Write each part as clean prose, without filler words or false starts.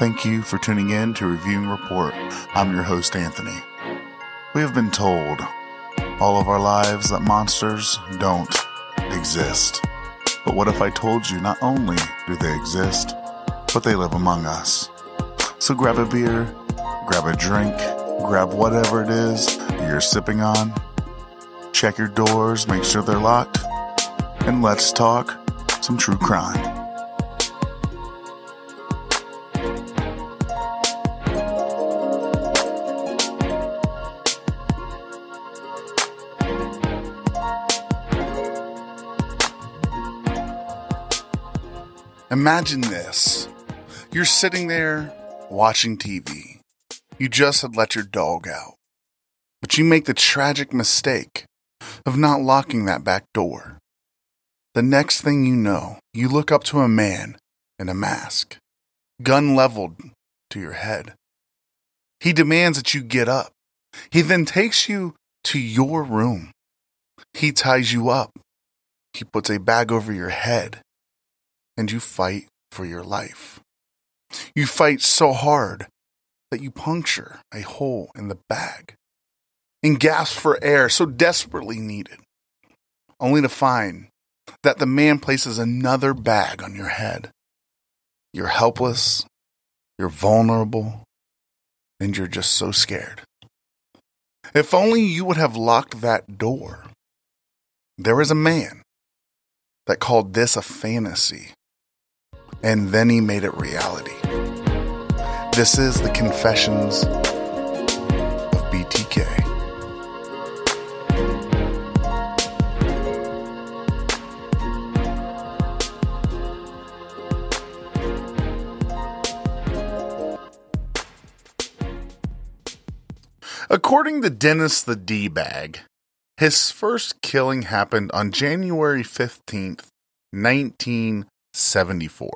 Thank you for tuning in to Reviewing Report. I'm your host, Anthony. We have been told all of our lives that monsters don't exist. But what if I told you not only do they exist, but they live among us? So grab a beer, grab a drink, grab whatever it is you're sipping on. Check your doors, make sure they're locked, and let's talk some true crime. Imagine this. You're sitting there watching TV. You just had let your dog out, but you make the tragic mistake of not locking that back door. The next thing you know, you look up to a man in a mask, gun leveled to your head. He demands that you get up. He then takes you to your room. He ties you up. He puts a bag over your head. And you fight for your life. You fight so hard that you puncture a hole in the bag and gasp for air so desperately needed, only to find that the man places another bag on your head. You're helpless, you're vulnerable, and you're just so scared. If only you would have locked that door. There is a man that called this a fantasy. And then he made it reality. This is the Confessions of BTK. According to Dennis the D-Bag, his first killing happened on January 15th, 1974.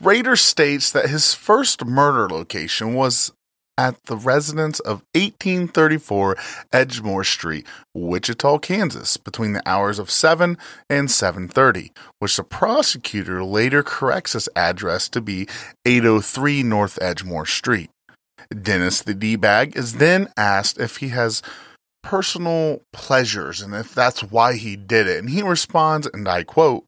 Rader states that his first murder location was at the residence of 1834 Edgemore Street, Wichita, Kansas, between the hours of 7 and 7:30, which the prosecutor later corrects its address to be 803 North Edgemore Street. Dennis the D-Bag is then asked if he has personal pleasures and if that's why he did it, and he responds, and I quote,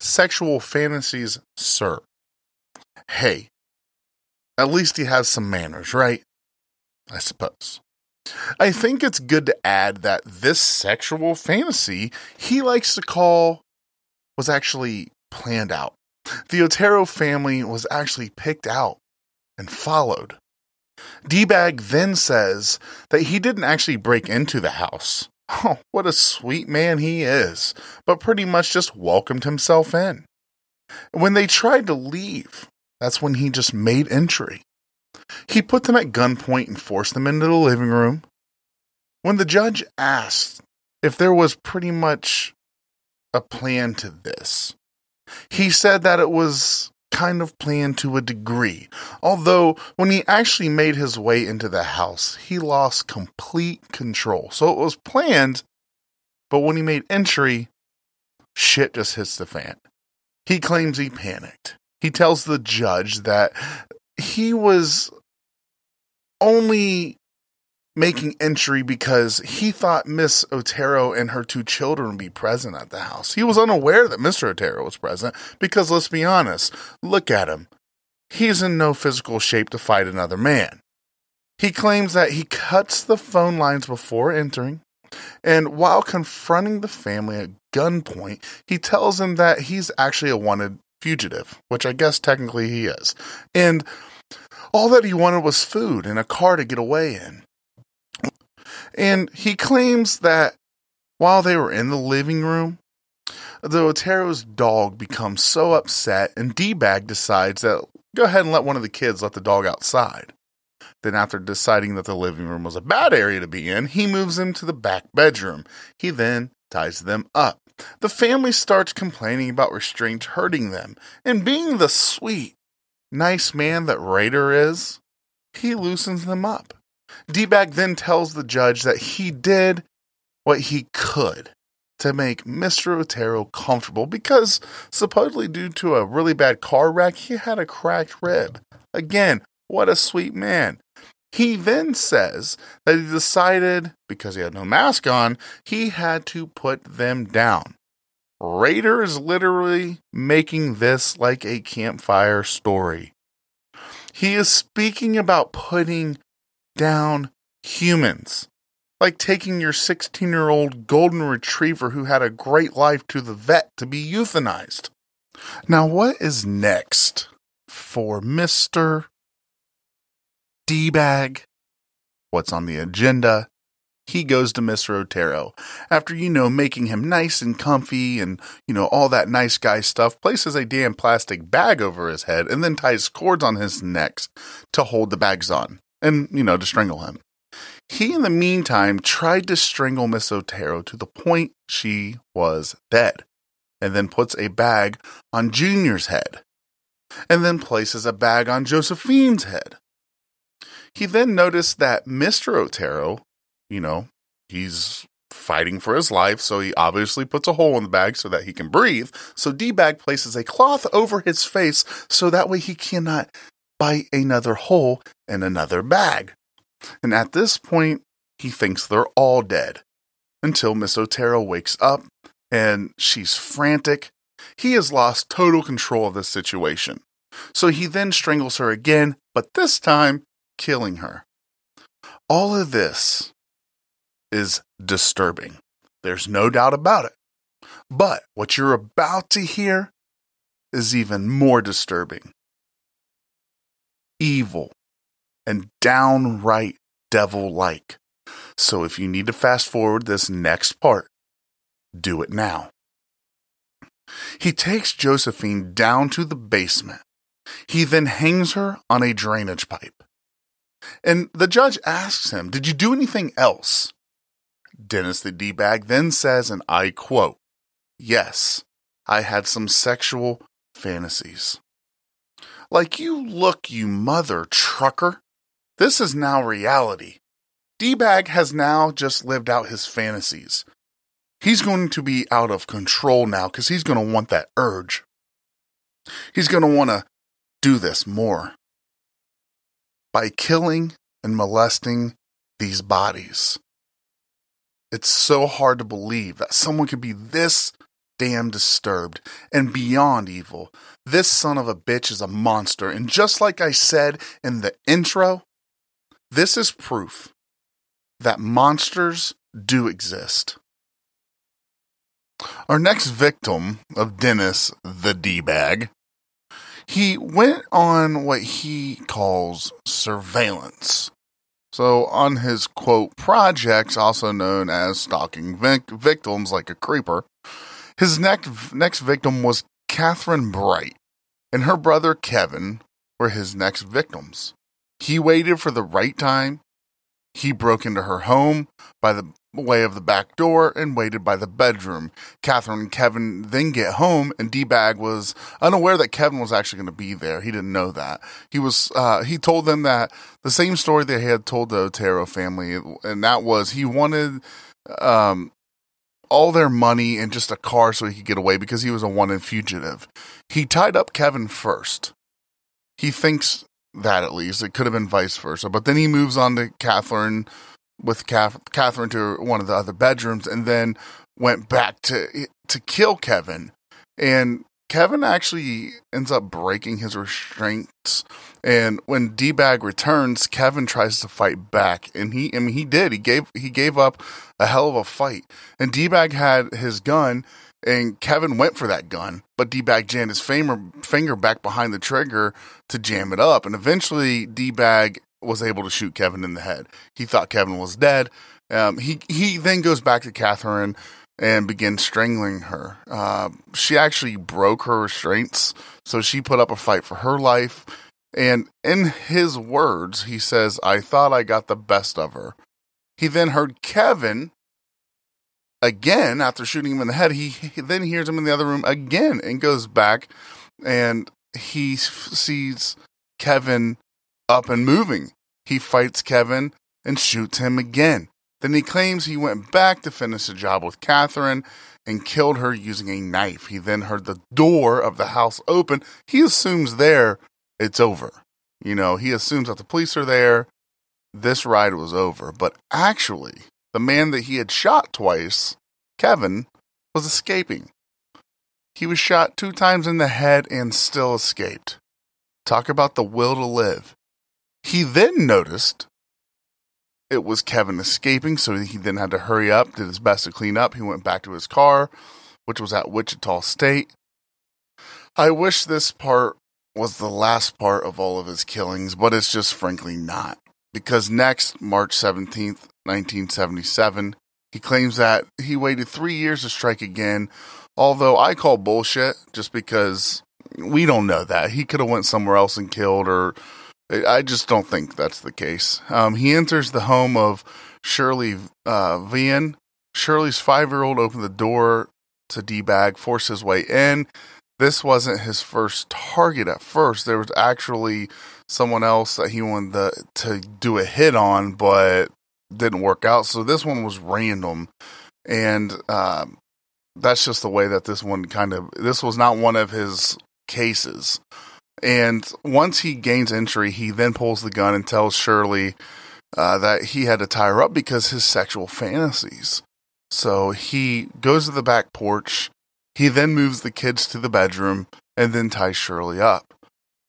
"Sexual fantasies, sir." Hey, at least he has some manners, right? I suppose. I think it's good to add that this sexual fantasy he likes to call was actually planned out. The Otero family was actually picked out and followed. D-Bag then says that he didn't actually break into the house. Oh, what a sweet man he is, but pretty much just welcomed himself in. When they tried to leave, that's when he just made entry. He put them at gunpoint and forced them into the living room. When the judge asked if there was pretty much a plan to this, he said that it was kind of planned to a degree, although when he actually made his way into the house, he lost complete control. So it was planned, but when he made entry, shit just hits the fan. He claims he panicked. He tells the judge that he was only making entry because he thought Miss Otero and her two children would be present at the house. He was unaware that Mr. Otero was present because, let's be honest, look at him. He's in no physical shape to fight another man. He claims that he cuts the phone lines before entering, and while confronting the family at gunpoint, he tells them that he's actually a wanted fugitive, which I guess technically he is, and all that he wanted was food and a car to get away in. And he claims that while they were in the living room, the Otero's dog becomes so upset, and D-Bag decides that go ahead and let one of the kids let the dog outside. Then after deciding that the living room was a bad area to be in, he moves them to the back bedroom. He then ties them up. The family starts complaining about restraints hurting them, and being the sweet, nice man that Rader is, he loosens them up. D-Bag then tells the judge that he did what he could to make Mr. Otero comfortable because supposedly due to a really bad car wreck, he had a cracked rib. Again, what a sweet man. He then says that he decided, because he had no mask on, he had to put them down. Rader is literally making this like a campfire story. He is speaking about putting down humans. Like taking your 16-year-old golden retriever who had a great life to the vet to be euthanized. Now, what is next for Mr. D-Bag? What's on the agenda? He goes to Mr. Otero. After, making him nice and comfy and, all that nice guy stuff, places a damn plastic bag over his head and then ties cords on his neck to hold the bags on and, to strangle him. He, in the meantime, tried to strangle Miss Otero to the point she was dead, and then puts a bag on Junior's head, and then places a bag on Josephine's head. He then noticed that Mr. Otero, he's fighting for his life, so he obviously puts a hole in the bag so that he can breathe, so D-Bag places a cloth over his face so that way he cannot bite another hole in another bag. And at this point, he thinks they're all dead until Miss Otero wakes up and she's frantic. He has lost total control of the situation. So he then strangles her again, but this time killing her. All of this is disturbing. There's no doubt about it. But what you're about to hear is even more disturbing. Evil. And downright devil-like. So if you need to fast forward this next part, do it now. He takes Josephine down to the basement. He then hangs her on a drainage pipe. And the judge asks him, "Did you do anything else?" Dennis the D-Bag then says, and I quote, "Yes, I had some sexual fantasies." Like, you look, you mother trucker. This is now reality. D-Bag has now just lived out his fantasies. He's going to be out of control now because he's going to want that urge. He's going to want to do this more. By killing and molesting these bodies. It's so hard to believe that someone could be this damn disturbed and beyond evil. This son of a bitch is a monster. And just like I said in the intro, this is proof that monsters do exist. Our next victim of Dennis the D-Bag, he went on what he calls surveillance. So on his, quote, projects, also known as stalking victims like a creeper, his next victim was Catherine Bright, and her brother Kevin were his next victims. He waited for the right time. He broke into her home by the way of the back door and waited by the bedroom. Catherine and Kevin then get home, and D-Bag was unaware that Kevin was actually going to be there. He didn't know that. He told them that the same story they had told the Otero family, and that was he wanted all their money and just a car so he could get away because he was a wanted fugitive. He tied up Kevin first. He thinks that, at least. It could have been vice versa. But then he moves on to Catherine with Catherine to one of the other bedrooms and then went back to kill Kevin. And Kevin actually ends up breaking his restraints. And when D-Bag returns, Kevin tries to fight back. And he did. He gave up a hell of a fight. And D-Bag had his gun, and Kevin went for that gun. But D-Bag jammed his finger back behind the trigger to jam it up. And eventually, D-Bag was able to shoot Kevin in the head. He thought Kevin was dead. He then goes back to Catherine and begins strangling her. She actually broke her restraints, so she put up a fight for her life. And in his words, he says, "I thought I got the best of her." He then heard Kevin again after shooting him in the head. He then hears him in the other room again and goes back, and he sees Kevin up and moving. He fights Kevin and shoots him again. Then he claims he went back to finish the job with Catherine and killed her using a knife. He then heard the door of the house open. He assumes there it's over. You know, he assumes that the police are there. This ride was over. But actually, the man that he had shot twice, Kevin, was escaping. He was shot 2 times in the head and still escaped. Talk about the will to live. He then noticed it was Kevin escaping, so he then had to hurry up, did his best to clean up. He went back to his car, which was at Wichita State. I wish this part was the last part of all of his killings, but it's just frankly not. Because next, March 17th, 1977, he claims that he waited 3 years to strike again, although I call bullshit just because we don't know that. He could have went somewhere else and killed, or I just don't think that's the case. He enters the home of Shirley Vian. Shirley's 5-year-old opened the door to D-Bag, forced his way in. This wasn't his first target at first. There was actually someone else that he wanted to do a hit on, but didn't work out. So this one was random. And that's just the way that this one this was not one of his cases. And once he gains entry, he then pulls the gun and tells Shirley that he had to tie her up because his sexual fantasies. So he goes to the back porch. He then moves the kids to the bedroom and then ties Shirley up.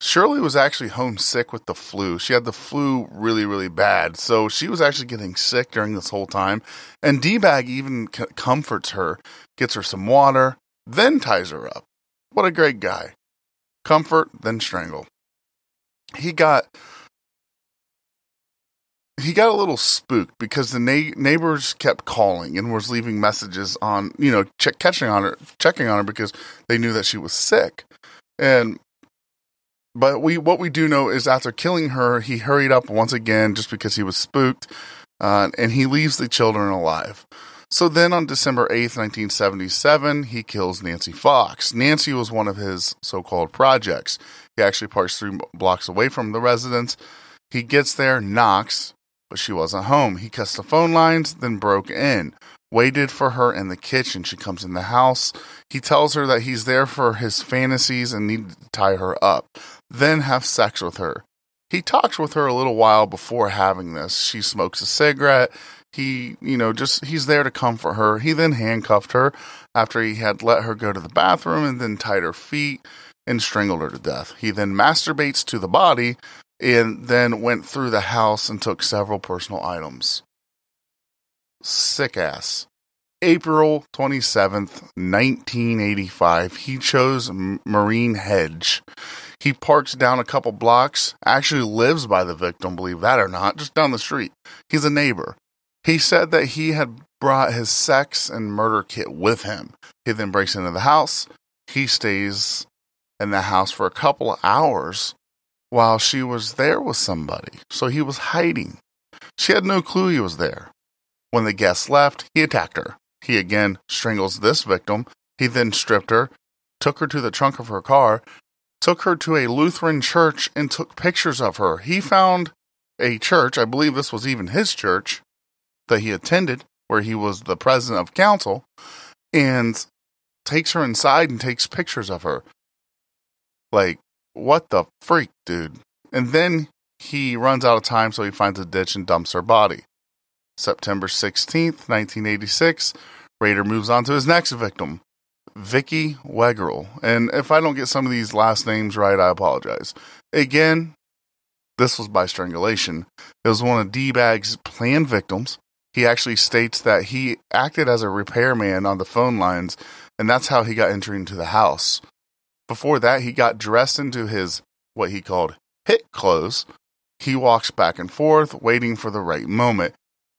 Shirley was actually homesick with the flu. She had the flu really, really bad. So she was actually getting sick during this whole time. And D-Bag even comforts her, gets her some water, then ties her up. What a great guy. Comfort, then strangle. He got a little spooked because the neighbors kept calling and was leaving messages on, checking on her because they knew that she was sick. But what we do know is after killing her, he hurried up once again just because he was spooked, and he leaves the children alive. So then on December 8th, 1977, he kills Nancy Fox. Nancy was one of his so-called projects. He actually parks 3 blocks away from the residence. He gets there, knocks, but she wasn't home. He cuts the phone lines, then broke in, waited for her in the kitchen. She comes in the house. He tells her that he's there for his fantasies and needed to tie her up, then have sex with her. He talks with her a little while before having this. She smokes a cigarette. He's there to comfort her. He then handcuffed her after he had let her go to the bathroom and then tied her feet and strangled her to death. He then masturbates to the body and then went through the house and took several personal items. Sick ass. April 27th, 1985, he chose Marine Hedge. He parks down a couple blocks, actually lives by the victim, believe that or not, just down the street. He's a neighbor. He said that he had brought his sex and murder kit with him. He then breaks into the house. He stays in the house for a couple of hours while she was there with somebody. So he was hiding. She had no clue he was there. When the guests left, he attacked her. He again strangles this victim. He then stripped her, took her to the trunk of her car, took her to a Lutheran church, and took pictures of her. He found a church, I believe this was even his church, that he attended, where he was the president of council, and takes her inside and takes pictures of her. Like, what the freak, dude? And then he runs out of time, so he finds a ditch and dumps her body. September 16th, 1986, Rader moves on to his next victim, Vicky Weggerel. And if I don't get some of these last names right, I apologize. Again, this was by strangulation. It was one of D-Bag's planned victims. He actually states that he acted as a repairman on the phone lines, and that's how he got entry into the house. Before that, he got dressed into his, what he called, hit clothes. He walks back and forth, waiting for the right moment.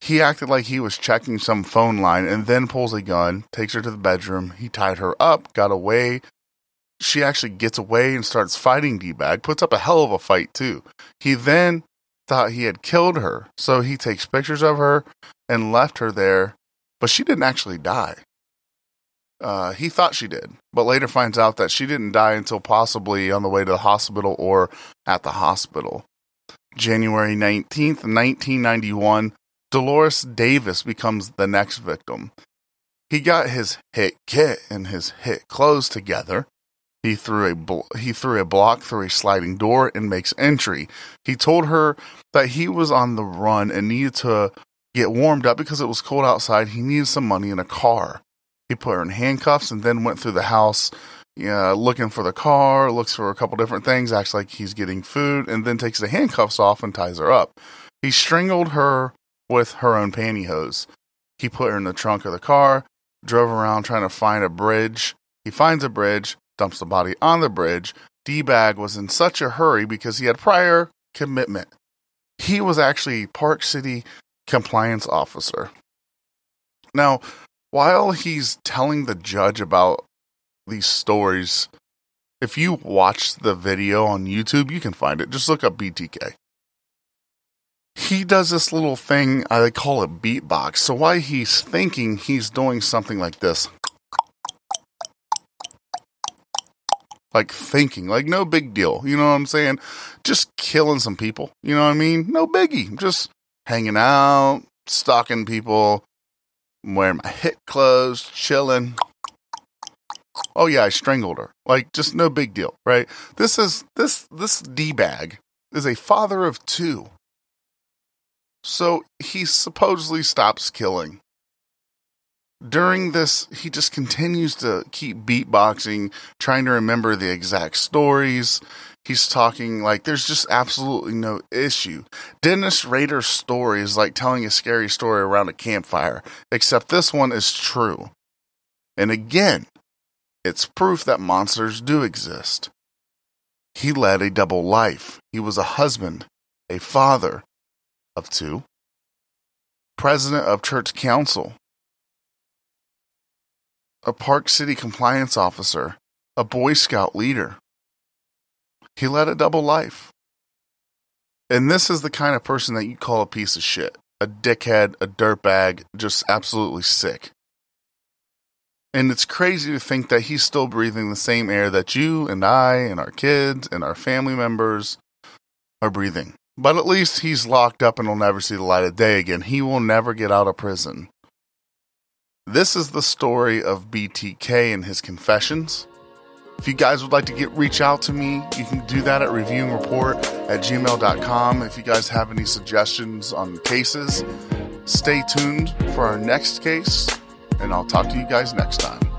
He acted like he was checking some phone line and then pulls a gun, takes her to the bedroom. He tied her up, got away. She actually gets away and starts fighting D-Bag, puts up a hell of a fight too. He then thought he had killed her, so he takes pictures of her and left her there, but she didn't actually die. He thought she did, but later finds out that she didn't die until possibly on the way to the hospital or at the hospital. January 19th, 1991, Dolores Davis becomes the next victim. He got his hit kit and his hit clothes together. He threw a block through a sliding door and makes entry. He told her that he was on the run and needed to get warmed up because it was cold outside. He needed some money in a car. He put her in handcuffs and then went through the house, looking for the car, looks for a couple different things, acts like he's getting food, and then takes the handcuffs off and ties her up. He strangled her with her own pantyhose. He put her in the trunk of the car, drove around trying to find a bridge. He finds a bridge, dumps the body on the bridge. D-Bag was in such a hurry because he had prior commitment. He was actually Park City compliance officer. Now, while he's telling the judge about these stories, if you watch the video on YouTube, you can find it. Just look up BTK. He does this little thing, I call it beatbox. So while he's thinking, he's doing something like this. Like thinking, like no big deal. You know what I'm saying? Just killing some people. You know what I mean? No biggie. Just hanging out, stalking people, wearing my hit clothes, chilling. Oh yeah, I strangled her. Like just no big deal, right? This D-bag is a father of two. So he supposedly stops killing. During this, he just continues to keep beatboxing, trying to remember the exact stories. He's talking like there's just absolutely no issue. Dennis Rader's story is like telling a scary story around a campfire, except this one is true. And again, it's proof that monsters do exist. He led a double life. He was a husband, a father of two, president of church council, a Park City compliance officer, a Boy Scout leader. He led a double life. And this is the kind of person that you call a piece of shit, a dickhead, a dirtbag, just absolutely sick. And it's crazy to think that he's still breathing the same air that you and I and our kids and our family members are breathing. But at least he's locked up and will never see the light of day again. He will never get out of prison. This is the story of BTK and his confessions. If you guys would like to reach out to me, you can do that at reviewingreport@gmail.com. If you guys have any suggestions on cases, stay tuned for our next case, and I'll talk to you guys next time.